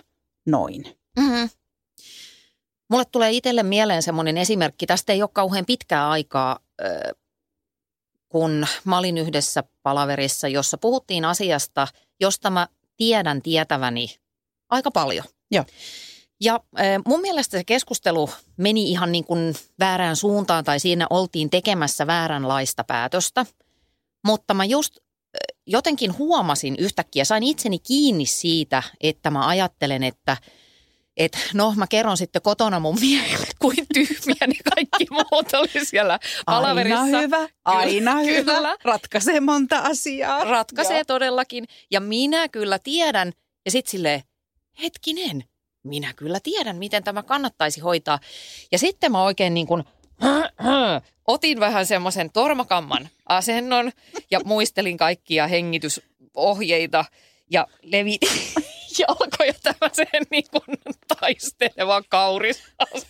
noin. Mm-hmm. Mulle tulee itselle mieleen semmoinen esimerkki. Tästä ei ole kauhean pitkää aikaa, kun mä olin yhdessä palaverissa, jossa puhuttiin asiasta, josta mä tiedän tietäväni aika paljon. Joo. Ja mun mielestä se keskustelu meni ihan niin kuin väärään suuntaan tai siinä oltiin tekemässä vääränlaista päätöstä. Mutta mä just jotenkin huomasin yhtäkkiä, sain itseni kiinni siitä, että mä ajattelen, että no mä kerron sitten kotona mun miehelle, kuin tyhmiä ne kaikki muut oli siellä palaverissa. Aina hyvä. Ratkaisee monta asiaa. Ratkaisee todellakin. Ja minä kyllä tiedän. Ja sitten silleen, hetkinen, minä kyllä tiedän, miten tämä kannattaisi hoitaa. Ja sitten mä oikein niin kuin otin vähän semmoisen tormakamman asennon ja muistelin kaikkia hengitysohjeita ja levitin jalkoja tämmöiseen niin kuin taistelevaan kaurisaus,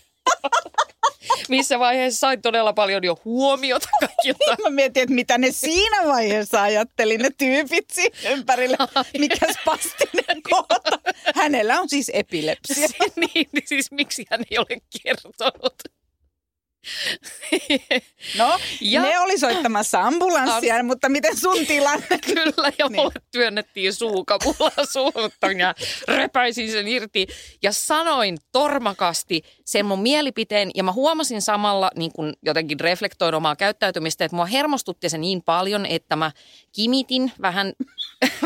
missä vaiheessa sain todella paljon jo huomiota kaikilta. Mä mietin, että mitä ne siinä vaiheessa ajatteli, ne tyypit siinä ympärillä. Mikäs pastinen kohta. Hänellä on siis epilepsia. Niin, siis miksi hän ei ole kertonut? No, ja ne oli soittamassa ambulanssia, mutta miten sun tilanne? Kyllä, ja mulle työnnettiin suukapulla suuttaan ja repäisin sen irti. Ja sanoin tormakasti sen mun mielipiteen, ja mä huomasin samalla, niin kun jotenkin reflektoin omaa käyttäytymistä, että mua hermostutti se niin paljon, että mä kimitin vähän,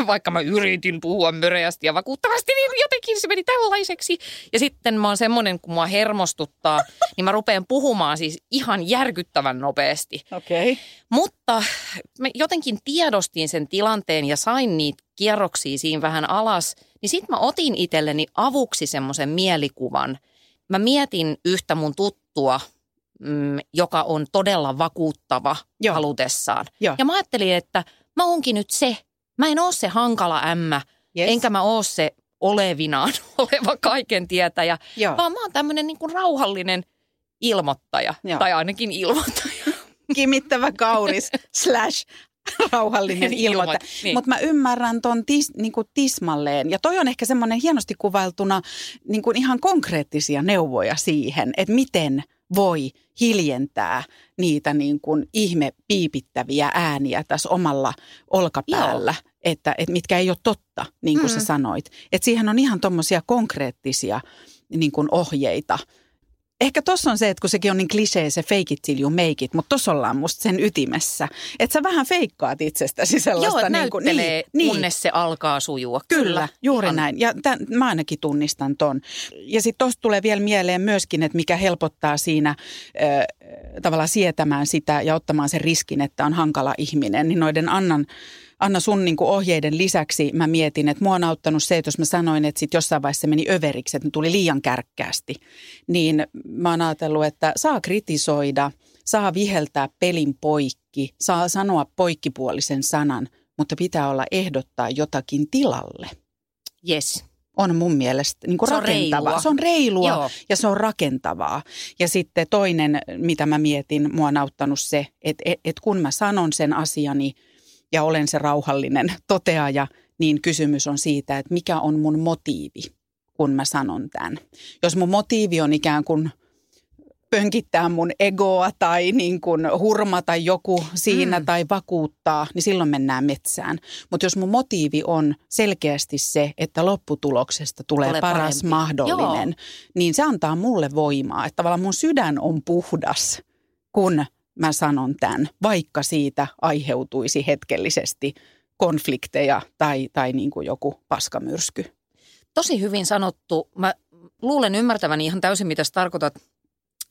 vaikka mä yritin puhua möreästi ja vakuuttavasti, niin jotenkin se meni tällaiseksi. Ja sitten mä oon semmoinen, kun mua hermostuttaa, niin mä rupean puhumaan siis ihan järkyttävän nopeasti. Okay. Mutta mä jotenkin tiedostin sen tilanteen ja sain niitä kierroksia siinä vähän alas, niin sit mä otin itselleni avuksi semmoisen mielikuvan. Mä mietin yhtä mun tuttua, joka on todella vakuuttava halutessaan. Joo. Ja mä ajattelin, että mä oonkin nyt se. Mä en oo se hankala ämmä, enkä mä oo se olevinaan oleva kaiken tietäjä, vaan mä oon tämmönen niinku rauhallinen ilmoittaja, tai ainakin ilmoittaja. Kimittävä kauris / rauhallinen ilmoittaja. Niin. Mutta mä ymmärrän ton niinku tismalleen, ja toi on ehkä semmoinen hienosti kuvailtuna niinku ihan konkreettisia neuvoja siihen, että miten voi hiljentää niitä niin kuin ihme piipittäviä ääniä tässä omalla olkapäällä, että mitkä ei ole totta, niin kuin sä sanoit. Että siihen on ihan tommosia konkreettisia niin kuin ohjeita. Ehkä tossa on se, että kun sekin on niin klisee se fake it till you make it, mutta tossa ollaan musta sen ytimessä. Että sä vähän feikkaat itsestäsi sellaista. Joo, niin kuin, näyttelee, kunnes se alkaa sujua. Kyllä, juuri näin. Ja mä ainakin tunnistan ton. Ja sit tosta tulee vielä mieleen myöskin, että mikä helpottaa siinä tavallaan sietämään sitä ja ottamaan sen riskin, että on hankala ihminen. Niin noiden Anna sun niin kuin ohjeiden lisäksi mä mietin, että mua on auttanut se, että jos mä sanoin, että sit jossain vaiheessa se meni överiksi, että ne tuli liian kärkkäästi, niin mä oon ajatellut, että saa kritisoida, saa viheltää pelin poikki, saa sanoa poikkipuolisen sanan, mutta pitää olla ehdottaa jotakin tilalle. Yes. On mun mielestä niin kuin rakentavaa. Se on reilua. Joo. Ja se on rakentavaa. Ja sitten toinen, mitä mä mietin, mua on auttanut se, että kun mä sanon sen asiani, ja olen se rauhallinen toteaja, niin kysymys on siitä, että mikä on mun motiivi, kun mä sanon tämän. Jos mun motiivi on ikään kuin pönkittää mun egoa tai niin kuin hurmata joku siinä tai vakuuttaa, niin silloin mennään metsään. Mutta jos mun motiivi on selkeästi se, että lopputuloksesta tulee paras mahdollinen, niin se antaa mulle voimaa. Että tavallaan mun sydän on puhdas, kun mä sanon tämän, vaikka siitä aiheutuisi hetkellisesti konflikteja tai niin kuin joku paskamyrsky. Tosi hyvin sanottu. Mä luulen ymmärtäväni ihan täysin, mitä sä tarkoitat.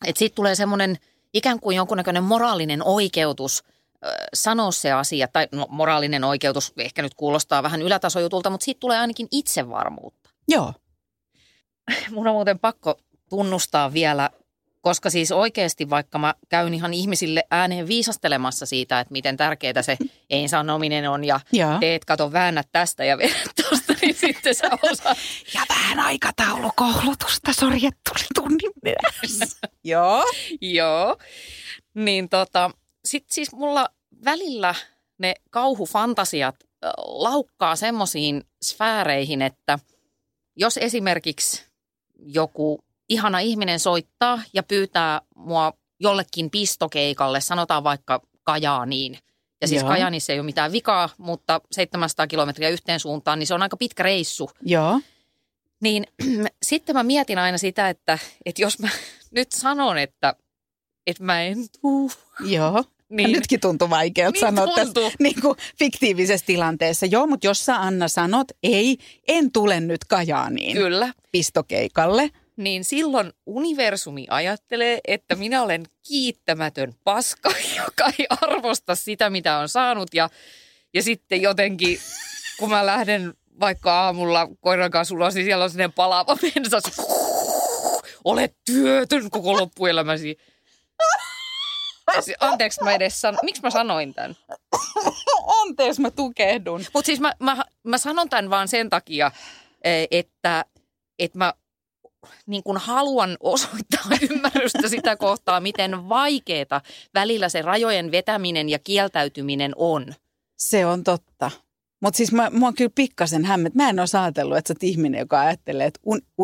Että siitä tulee semmoinen ikään kuin jonkunnäköinen moraalinen oikeutus sanoa se asia. Tai no, moraalinen oikeutus ehkä nyt kuulostaa vähän ylätasojutulta, mutta siitä tulee ainakin itsevarmuutta. Joo. Mun on muuten pakko tunnustaa vielä, koska siis oikeasti vaikka mä käyn ihan ihmisille ääneen viisastelemassa siitä, että miten tärkeää se ei sanominen on ja teet kato väännät tästä ja vedät tuosta, niin sitten sä osaat. Ja vähän aikataulukoulutusta, sori, että tuli tunnin myöhässä. Joo. Niin sit siis mulla välillä ne kauhufantasiat laukkaa semmoisiin sfääreihin, että jos esimerkiksi joku ihana ihminen soittaa ja pyytää mua jollekin pistokeikalle, sanotaan vaikka Kajaaniin. Ja siis Kajaanissa ei ole mitään vikaa, mutta 700 kilometriä yhteen suuntaan, niin se on aika pitkä reissu. Joo. Niin sitten mä mietin aina sitä, että jos mä nyt sanon, että mä en tuu. Joo. Niin. Nytkin tuntui vaikealta sanoa tässä niin kuin fiktiivisessä tilanteessa. Joo, mutta jos sä Anna sanot, ei, en tule nyt Kajaaniin. Kyllä. Pistokeikalle. Niin silloin universumi ajattelee, että minä olen kiittämätön paska, joka ei arvosta sitä, mitä on saanut. Ja sitten jotenkin, kun mä lähden vaikka aamulla koiran kanssa ulos, niin siellä on sinne palaava pensas. Olet työtön koko loppuelämäsi. Anteeksi, mä edes miksi mä sanoin tämän? Anteeksi, mä tukehdun. Mutta siis mä sanon tämän vaan sen takia, että mä niin kuin haluan osoittaa ymmärrystä sitä kohtaa, miten vaikeeta välillä se rajojen vetäminen ja kieltäytyminen on. Se on totta. Mutta siis mua on kyllä pikkasen hämmet. Mä en ole ajatellut, että sä oot ihminen, joka ajattelee, että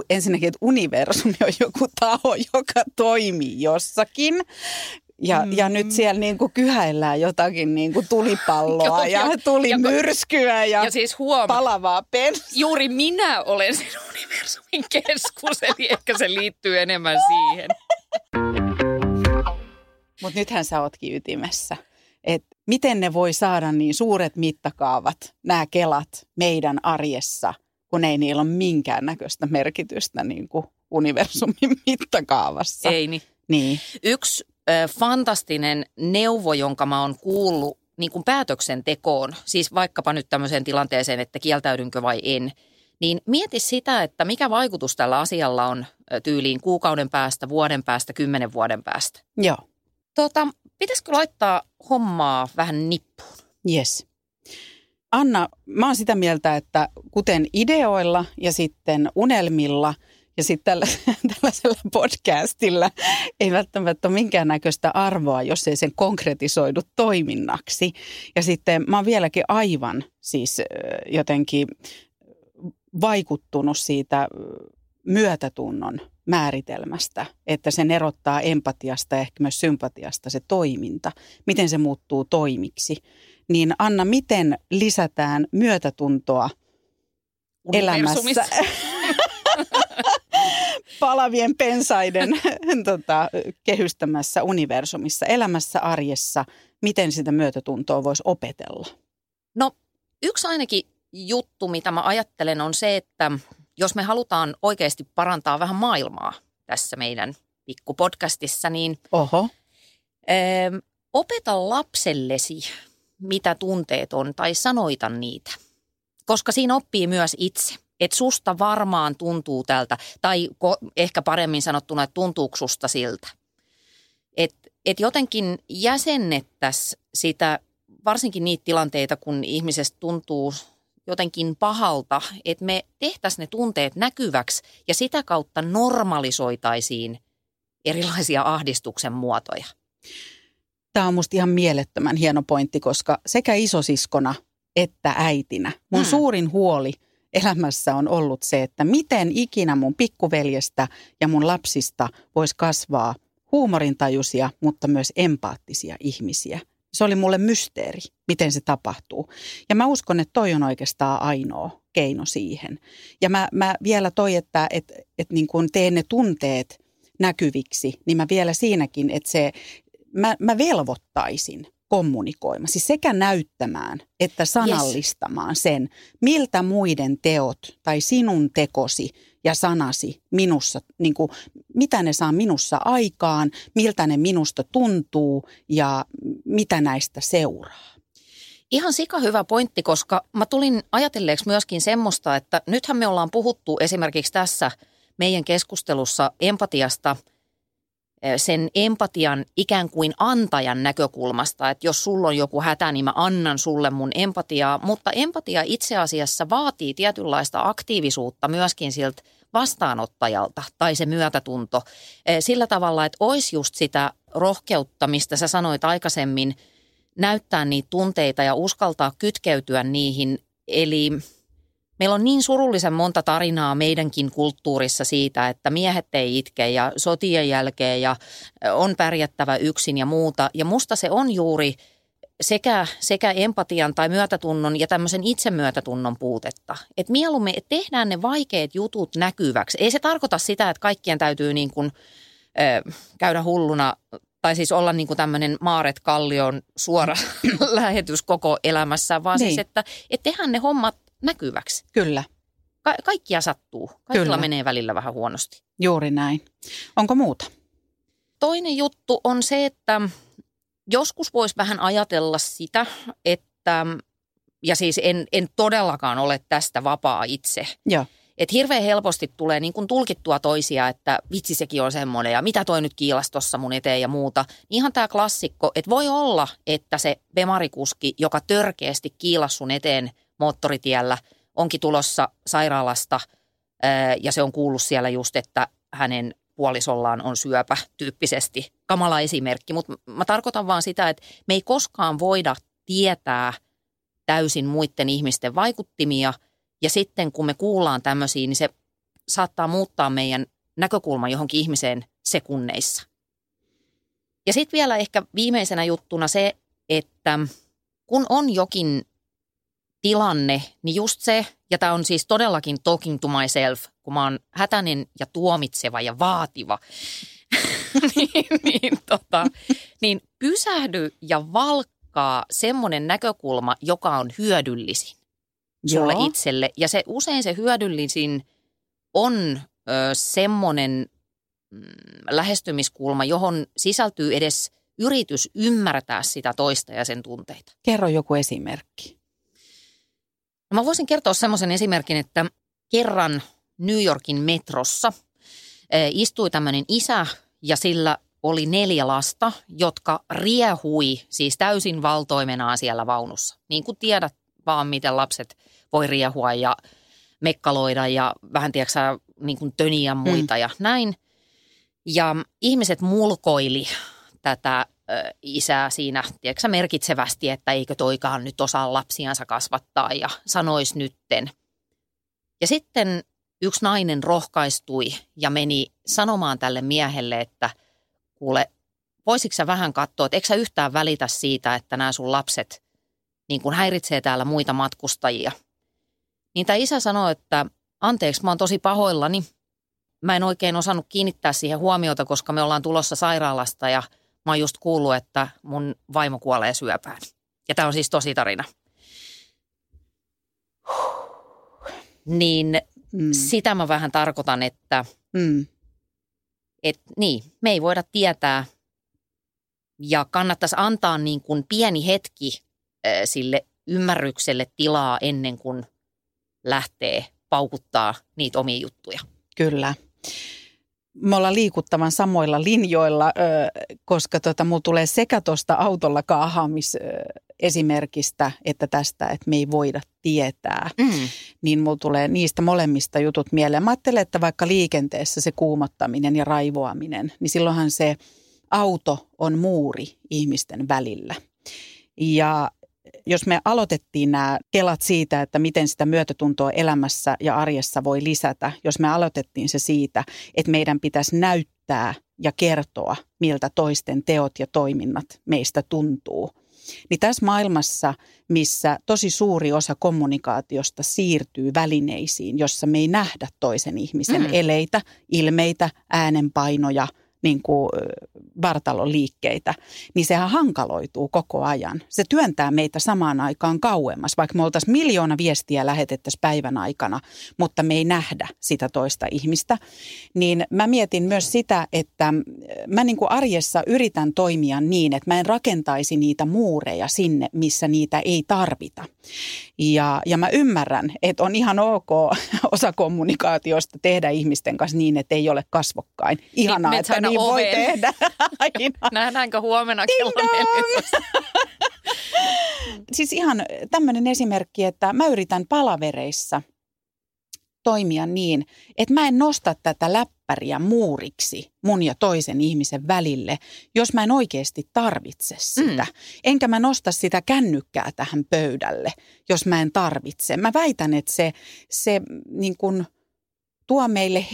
ensinnäkin, että universumi on joku taho, joka toimii jossakin. Ja nyt siellä niin kuin kyhäillään jotakin niin kuin tulipalloa ja tulimyrskyä ja siis palavaa pensasta. Juuri minä olen sen universumin keskus, eli ehkä se liittyy enemmän siihen. Mutta nythän sä ootkin ytimessä. Et miten ne voi saada niin suuret mittakaavat, nämä kelat meidän arjessa, kun ei niillä ole minkäännäköistä merkitystä niin kuin universumin mittakaavassa. Ei niin. Yksi fantastinen neuvo, jonka mä oon kuullut niin kuin päätöksentekoon, siis vaikkapa nyt tämmöiseen tilanteeseen, että kieltäydynkö vai en, niin mieti sitä, että mikä vaikutus tällä asialla on tyyliin kuukauden päästä, vuoden päästä, 10 vuoden päästä. Joo. Pitäisikö laittaa hommaa vähän nippuun? Yes. Anna, mä oon sitä mieltä, että kuten ideoilla ja sitten unelmilla ja sitten tällaisella podcastilla ei välttämättä ole minkäännäköistä arvoa, jos ei sen konkretisoidu toiminnaksi. Ja sitten mä oon vieläkin aivan siis jotenkin vaikuttunut siitä myötätunnon määritelmästä, että sen erottaa empatiasta ja ehkä myös sympatiasta se toiminta, miten se muuttuu toimiksi. Niin Anna, miten lisätään myötätuntoa elämässä? Palavien pensaiden kehystämässä universumissa, elämässä, arjessa, miten sitä myötätuntoa voisi opetella? No yksi ainakin juttu, mitä mä ajattelen, on se, että jos me halutaan oikeasti parantaa vähän maailmaa tässä meidän pikkupodcastissa, niin opeta lapsellesi, mitä tunteet on, tai sanoita niitä, koska siinä oppii myös itse. Että susta varmaan tuntuu tältä, tai ehkä paremmin sanottuna, että tuntuuko susta siltä. Et jotenkin jäsennettäisiin sitä, varsinkin niitä tilanteita, kun ihmisestä tuntuu jotenkin pahalta, että me tehtäisiin ne tunteet näkyväksi ja sitä kautta normalisoitaisiin erilaisia ahdistuksen muotoja. Tämä on musta ihan mielettömän hieno pointti, koska sekä isosiskona että äitinä mun suurin huoli elämässä on ollut se, että miten ikinä mun pikkuveljestä ja mun lapsista voisi kasvaa huumorintajuisia, mutta myös empaattisia ihmisiä. Se oli mulle mysteeri, miten se tapahtuu. Ja mä uskon, että toi on oikeastaan ainoa keino siihen. Ja mä vielä että niin kun teen ne tunteet näkyviksi, niin mä vielä siinäkin, että se mä velvoittaisin kommunikoimaan, siis sekä näyttämään että sanallistamaan sen, miltä muiden teot tai sinun tekosi ja sanasi minussa, niin kuin, mitä ne saa minussa aikaan, miltä ne minusta tuntuu ja mitä näistä seuraa. Ihan sika hyvä pointti, koska mä tulin ajatelleeksi myöskin semmoista, että nythän me ollaan puhuttu esimerkiksi tässä meidän keskustelussa empatiasta sen empatian ikään kuin antajan näkökulmasta, että jos sulla on joku hätä, niin mä annan sulle mun empatiaa, mutta empatia itse asiassa vaatii tietynlaista aktiivisuutta myöskin siltä vastaanottajalta tai se myötätunto sillä tavalla, että olisi just sitä rohkeutta, mistä sä sanoit aikaisemmin, näyttää niitä tunteita ja uskaltaa kytkeytyä niihin. Eli meillä on niin surullisen monta tarinaa meidänkin kulttuurissa siitä, että miehet ei itke ja sotien jälkeen ja on pärjättävä yksin ja muuta. Ja musta se on juuri sekä empatian tai myötätunnon ja tämmöisen itsemyötätunnon puutetta. Että mieluummin tehdään ne vaikeat jutut näkyväksi. Ei se tarkoita sitä, että kaikkien täytyy niin kuin, käydä hulluna tai siis olla niin kuin tämmöinen Maaret Kallion suora lähetys koko elämässään, vaan niin. Siis, että tehdään ne hommat näkyväksi. Kyllä. Kaikkia sattuu. Kaikilla menee välillä vähän huonosti. Juuri näin. Onko muuta? Toinen juttu on se, että joskus voisi vähän ajatella sitä, että, ja siis en todellakaan ole tästä vapaa itse. Joo. Että hirveän helposti tulee niin kuin tulkittua toisia, että vitsi sekin on semmoinen ja mitä toi nyt kiilasi tuossa mun eteen ja muuta. Ihan tämä klassikko, että voi olla, että se bemarikuski, joka törkeästi kiilasi sun eteen moottoritiellä, onkin tulossa sairaalasta ja se on kuullut siellä just, että hänen puolisollaan on syöpä tyyppisesti. Kamala esimerkki, mutta mä tarkoitan vaan sitä, että me ei koskaan voida tietää täysin muiden ihmisten vaikuttimia. Ja sitten kun me kuullaan tämmöisiä, niin se saattaa muuttaa meidän näkökulma johonkin ihmiseen sekunneissa. Ja sitten vielä ehkä viimeisenä juttuna se, että kun on jokin tilanne, niin just se, ja tämä on siis todellakin talking to myself, kun mä oon hätäinen ja tuomitseva ja vaativa, niin pysähdy ja valkkaa semmoinen näkökulma, joka on hyödyllisin sulle itselle. Ja se usein se hyödyllisin on semmoinen lähestymiskulma, johon sisältyy edes yritys ymmärtää sitä toista ja sen tunteita. Kerro joku esimerkki. No, mä voisin kertoa semmoisen esimerkin, että kerran New Yorkin metrossa istui tämmöinen isä ja sillä oli 4 lasta, jotka riehui siis täysin valtoimenaan siellä vaunussa. Niin kuin tiedät vaan, miten lapset voi riehua ja mekkaloida ja vähän tiedätkö niin kuin töniä muita ja näin. Ja ihmiset mulkoili tätä isää siinä tiedätkö merkitsevästi, että eikö toikaan nyt osaa lapsiansa kasvattaa ja sanois nytten. Ja sitten yksi nainen rohkaistui ja meni sanomaan tälle miehelle, että kuule, voisitko sä vähän katsoa, että eikö sä yhtään välitä siitä, että nämä sun lapset niin kun häiritsee täällä muita matkustajia. Niin tämä isä sanoi, että anteeksi, mä oon tosi pahoillani. Mä en oikein osannut kiinnittää siihen huomiota, koska me ollaan tulossa sairaalasta ja mä oon just kuullut, että mun vaimo kuolee syöpään. Ja tämä on siis tosi tarina. Niin sitä mä vähän tarkoitan, että me ei voida tietää ja kannattaisi antaa niin kuin pieni hetki sille ymmärrykselle tilaa ennen kuin lähtee paukuttaa niitä omia juttuja. Kyllä. Me ollaan liikuttavan samoilla linjoilla, koska mulla tulee sekä tuosta autolla kaahaamisesimerkistä, että tästä, että me ei voida tietää. Niin mulla tulee niistä molemmista jutut mieleen. Mä ajattelen, että vaikka liikenteessä se kuumottaminen ja raivoaminen, niin silloinhan se auto on muuri ihmisten välillä. Ja jos me aloitettiin nämä kelat siitä, että miten sitä myötätuntoa elämässä ja arjessa voi lisätä, jos me aloitettiin se siitä, että meidän pitäisi näyttää ja kertoa, miltä toisten teot ja toiminnat meistä tuntuu, niin tässä maailmassa, missä tosi suuri osa kommunikaatiosta siirtyy välineisiin, jossa me ei nähdä toisen ihmisen eleitä, ilmeitä, äänenpainoja, niin kuin vartaloliikkeitä, niin sehän hankaloituu koko ajan. Se työntää meitä samaan aikaan kauemmas, vaikka me oltaisiin 1 miljoona viestiä lähetettäisiin päivän aikana, mutta me ei nähdä sitä toista ihmistä. Niin mä mietin myös sitä, että mä niin kuin arjessa yritän toimia niin, että mä en rakentaisi niitä muureja sinne, missä niitä ei tarvita. Ja mä ymmärrän, että on ihan ok osa kommunikaatiosta tehdä ihmisten kanssa niin, että ei ole kasvokkain. Ihanaa, että niin voi tehdä. Nähdäänkö huomenna kello 14? Siis ihan tämmöinen esimerkki, että mä yritän palavereissa toimia niin, että mä en nosta tätä läppäriä muuriksi mun ja toisen ihmisen välille, jos mä en oikeasti tarvitse sitä. Enkä mä nosta sitä kännykkää tähän pöydälle, jos mä en tarvitse. Mä väitän, että se niin kun tuo meille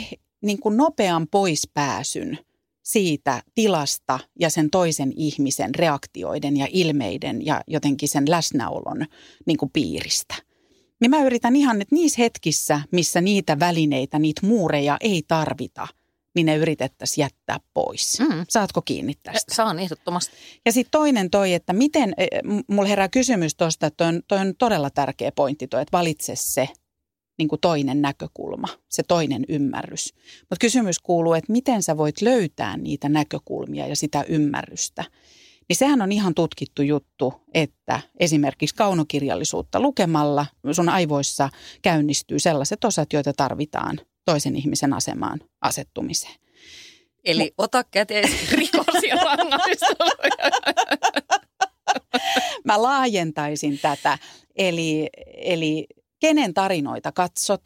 niin kun nopean poispääsyn siitä tilasta ja sen toisen ihmisen reaktioiden ja ilmeiden ja jotenkin sen läsnäolon niin kun piiristä. Niin mä yritän ihan, että niissä hetkissä, missä niitä välineitä, niitä muureja ei tarvita, niin ne yritettäisiin jättää pois. Saatko kiinni tästä? Saan ehdottomasti. Ja sitten toinen toi, että miten, mulla herää kysymys tuosta, että toi on todella tärkeä pointti toi, että valitse se niin kuin toinen näkökulma, se toinen ymmärrys. Mutta kysymys kuuluu, että miten sä voit löytää niitä näkökulmia ja sitä ymmärrystä. Niin sehän on ihan tutkittu juttu, että esimerkiksi kaunokirjallisuutta lukemalla sun aivoissa käynnistyy sellaiset osat, joita tarvitaan toisen ihmisen asemaan asettumiseen. Eli ota käteen rikos ja rangaistus. Mä laajentaisin tätä. Eli kenen tarinoita katsot,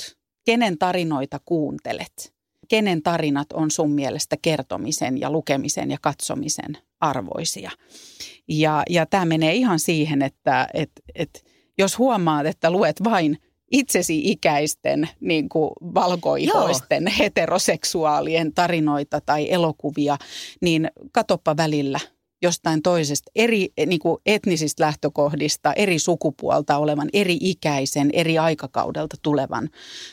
kenen tarinoita kuuntelet, kenen tarinat on sun mielestä kertomisen ja lukemisen ja katsomisen arvoisia. Ja tämä menee ihan siihen, että jos huomaat, että luet vain itsesi ikäisten niin kuin valkoihoisten heteroseksuaalien tarinoita tai elokuvia, niin katoppa välillä jostain toisesta eri niin kuin etnisistä lähtökohdista, eri sukupuolta olevan, eri ikäisen, eri aikakaudelta tulevan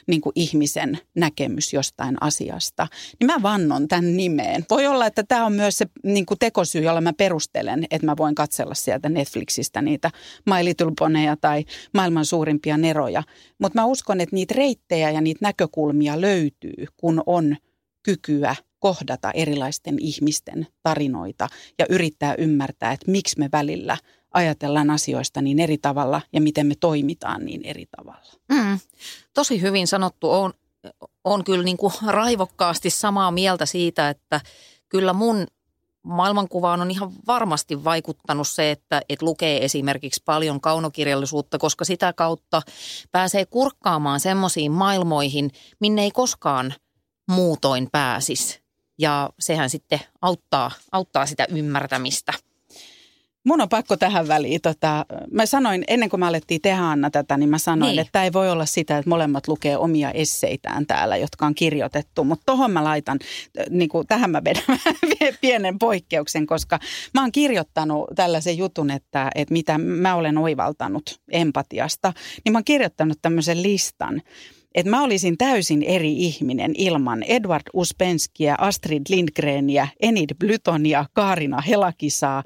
niin kuin ihmisen näkemys jostain asiasta. Niin mä vannon tämän nimeen. Voi olla, että tämä on myös se niin kuin tekosyy, jolla mä perustelen, että mä voin katsella sieltä Netflixistä niitä My Little Poneja tai maailman suurimpia neroja. Mutta mä uskon, että niitä reittejä ja niitä näkökulmia löytyy, kun on kykyä kohdata erilaisten ihmisten tarinoita ja yrittää ymmärtää, että miksi me välillä ajatellaan asioista niin eri tavalla ja miten me toimitaan niin eri tavalla. Tosi hyvin sanottu. On kyllä niin kuin raivokkaasti samaa mieltä siitä, että kyllä mun maailmankuvaan on ihan varmasti vaikuttanut se, että lukee esimerkiksi paljon kaunokirjallisuutta, koska sitä kautta pääsee kurkkaamaan semmoisiin maailmoihin, minne ei koskaan muutoin pääsisi. Ja sehän sitten auttaa sitä ymmärtämistä. Mun on pakko tähän väliin. Mä sanoin, ennen kuin me alettiin tehdä Anna tätä, niin mä sanoin, että tämä ei voi olla sitä, että molemmat lukee omia esseitään täällä, jotka on kirjoitettu. Mutta tohon mä laitan, niin kuin tähän mä vedän pienen poikkeuksen, koska mä oon kirjoittanut tällaisen jutun, että mitä mä olen oivaltanut empatiasta. Niin mä oon kirjoittanut tämmöisen listan. Että mä olisin täysin eri ihminen ilman Edward Uspenskiä, Astrid Lindgreniä, Enid Blytonia, Karina Helakisaa,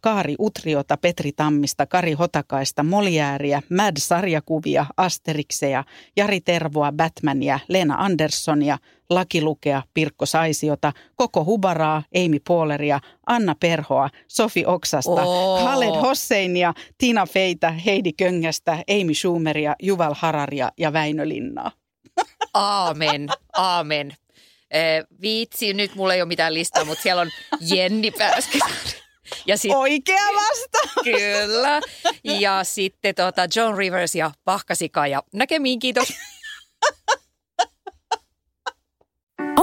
Kaari Utriota, Petri Tammista, Kari Hotakaista, Moliääriä, Mad-sarjakuvia, Asterikseja, Jari Tervoa, Batmania, Leena Anderssonia, Lakilukea, Pirkko Saisiota, Koko Hubaraa, Amy Poehleria, Anna Perhoa, Sofi Oksasta, Khaled Hosseinia, Tina Feitä, Heidi Köngästä, Amy Schumeria, Juval Hararia ja Väinö Linnaa. Aamen, aamen. Viitsi, nyt mulla ei ole mitään listaa, mutta siellä on Jenni Pääskäsari. Oikea vastaus! Kyllä. Ja sitten John Rivers ja Pahkasika ja näkemiin, kiitos.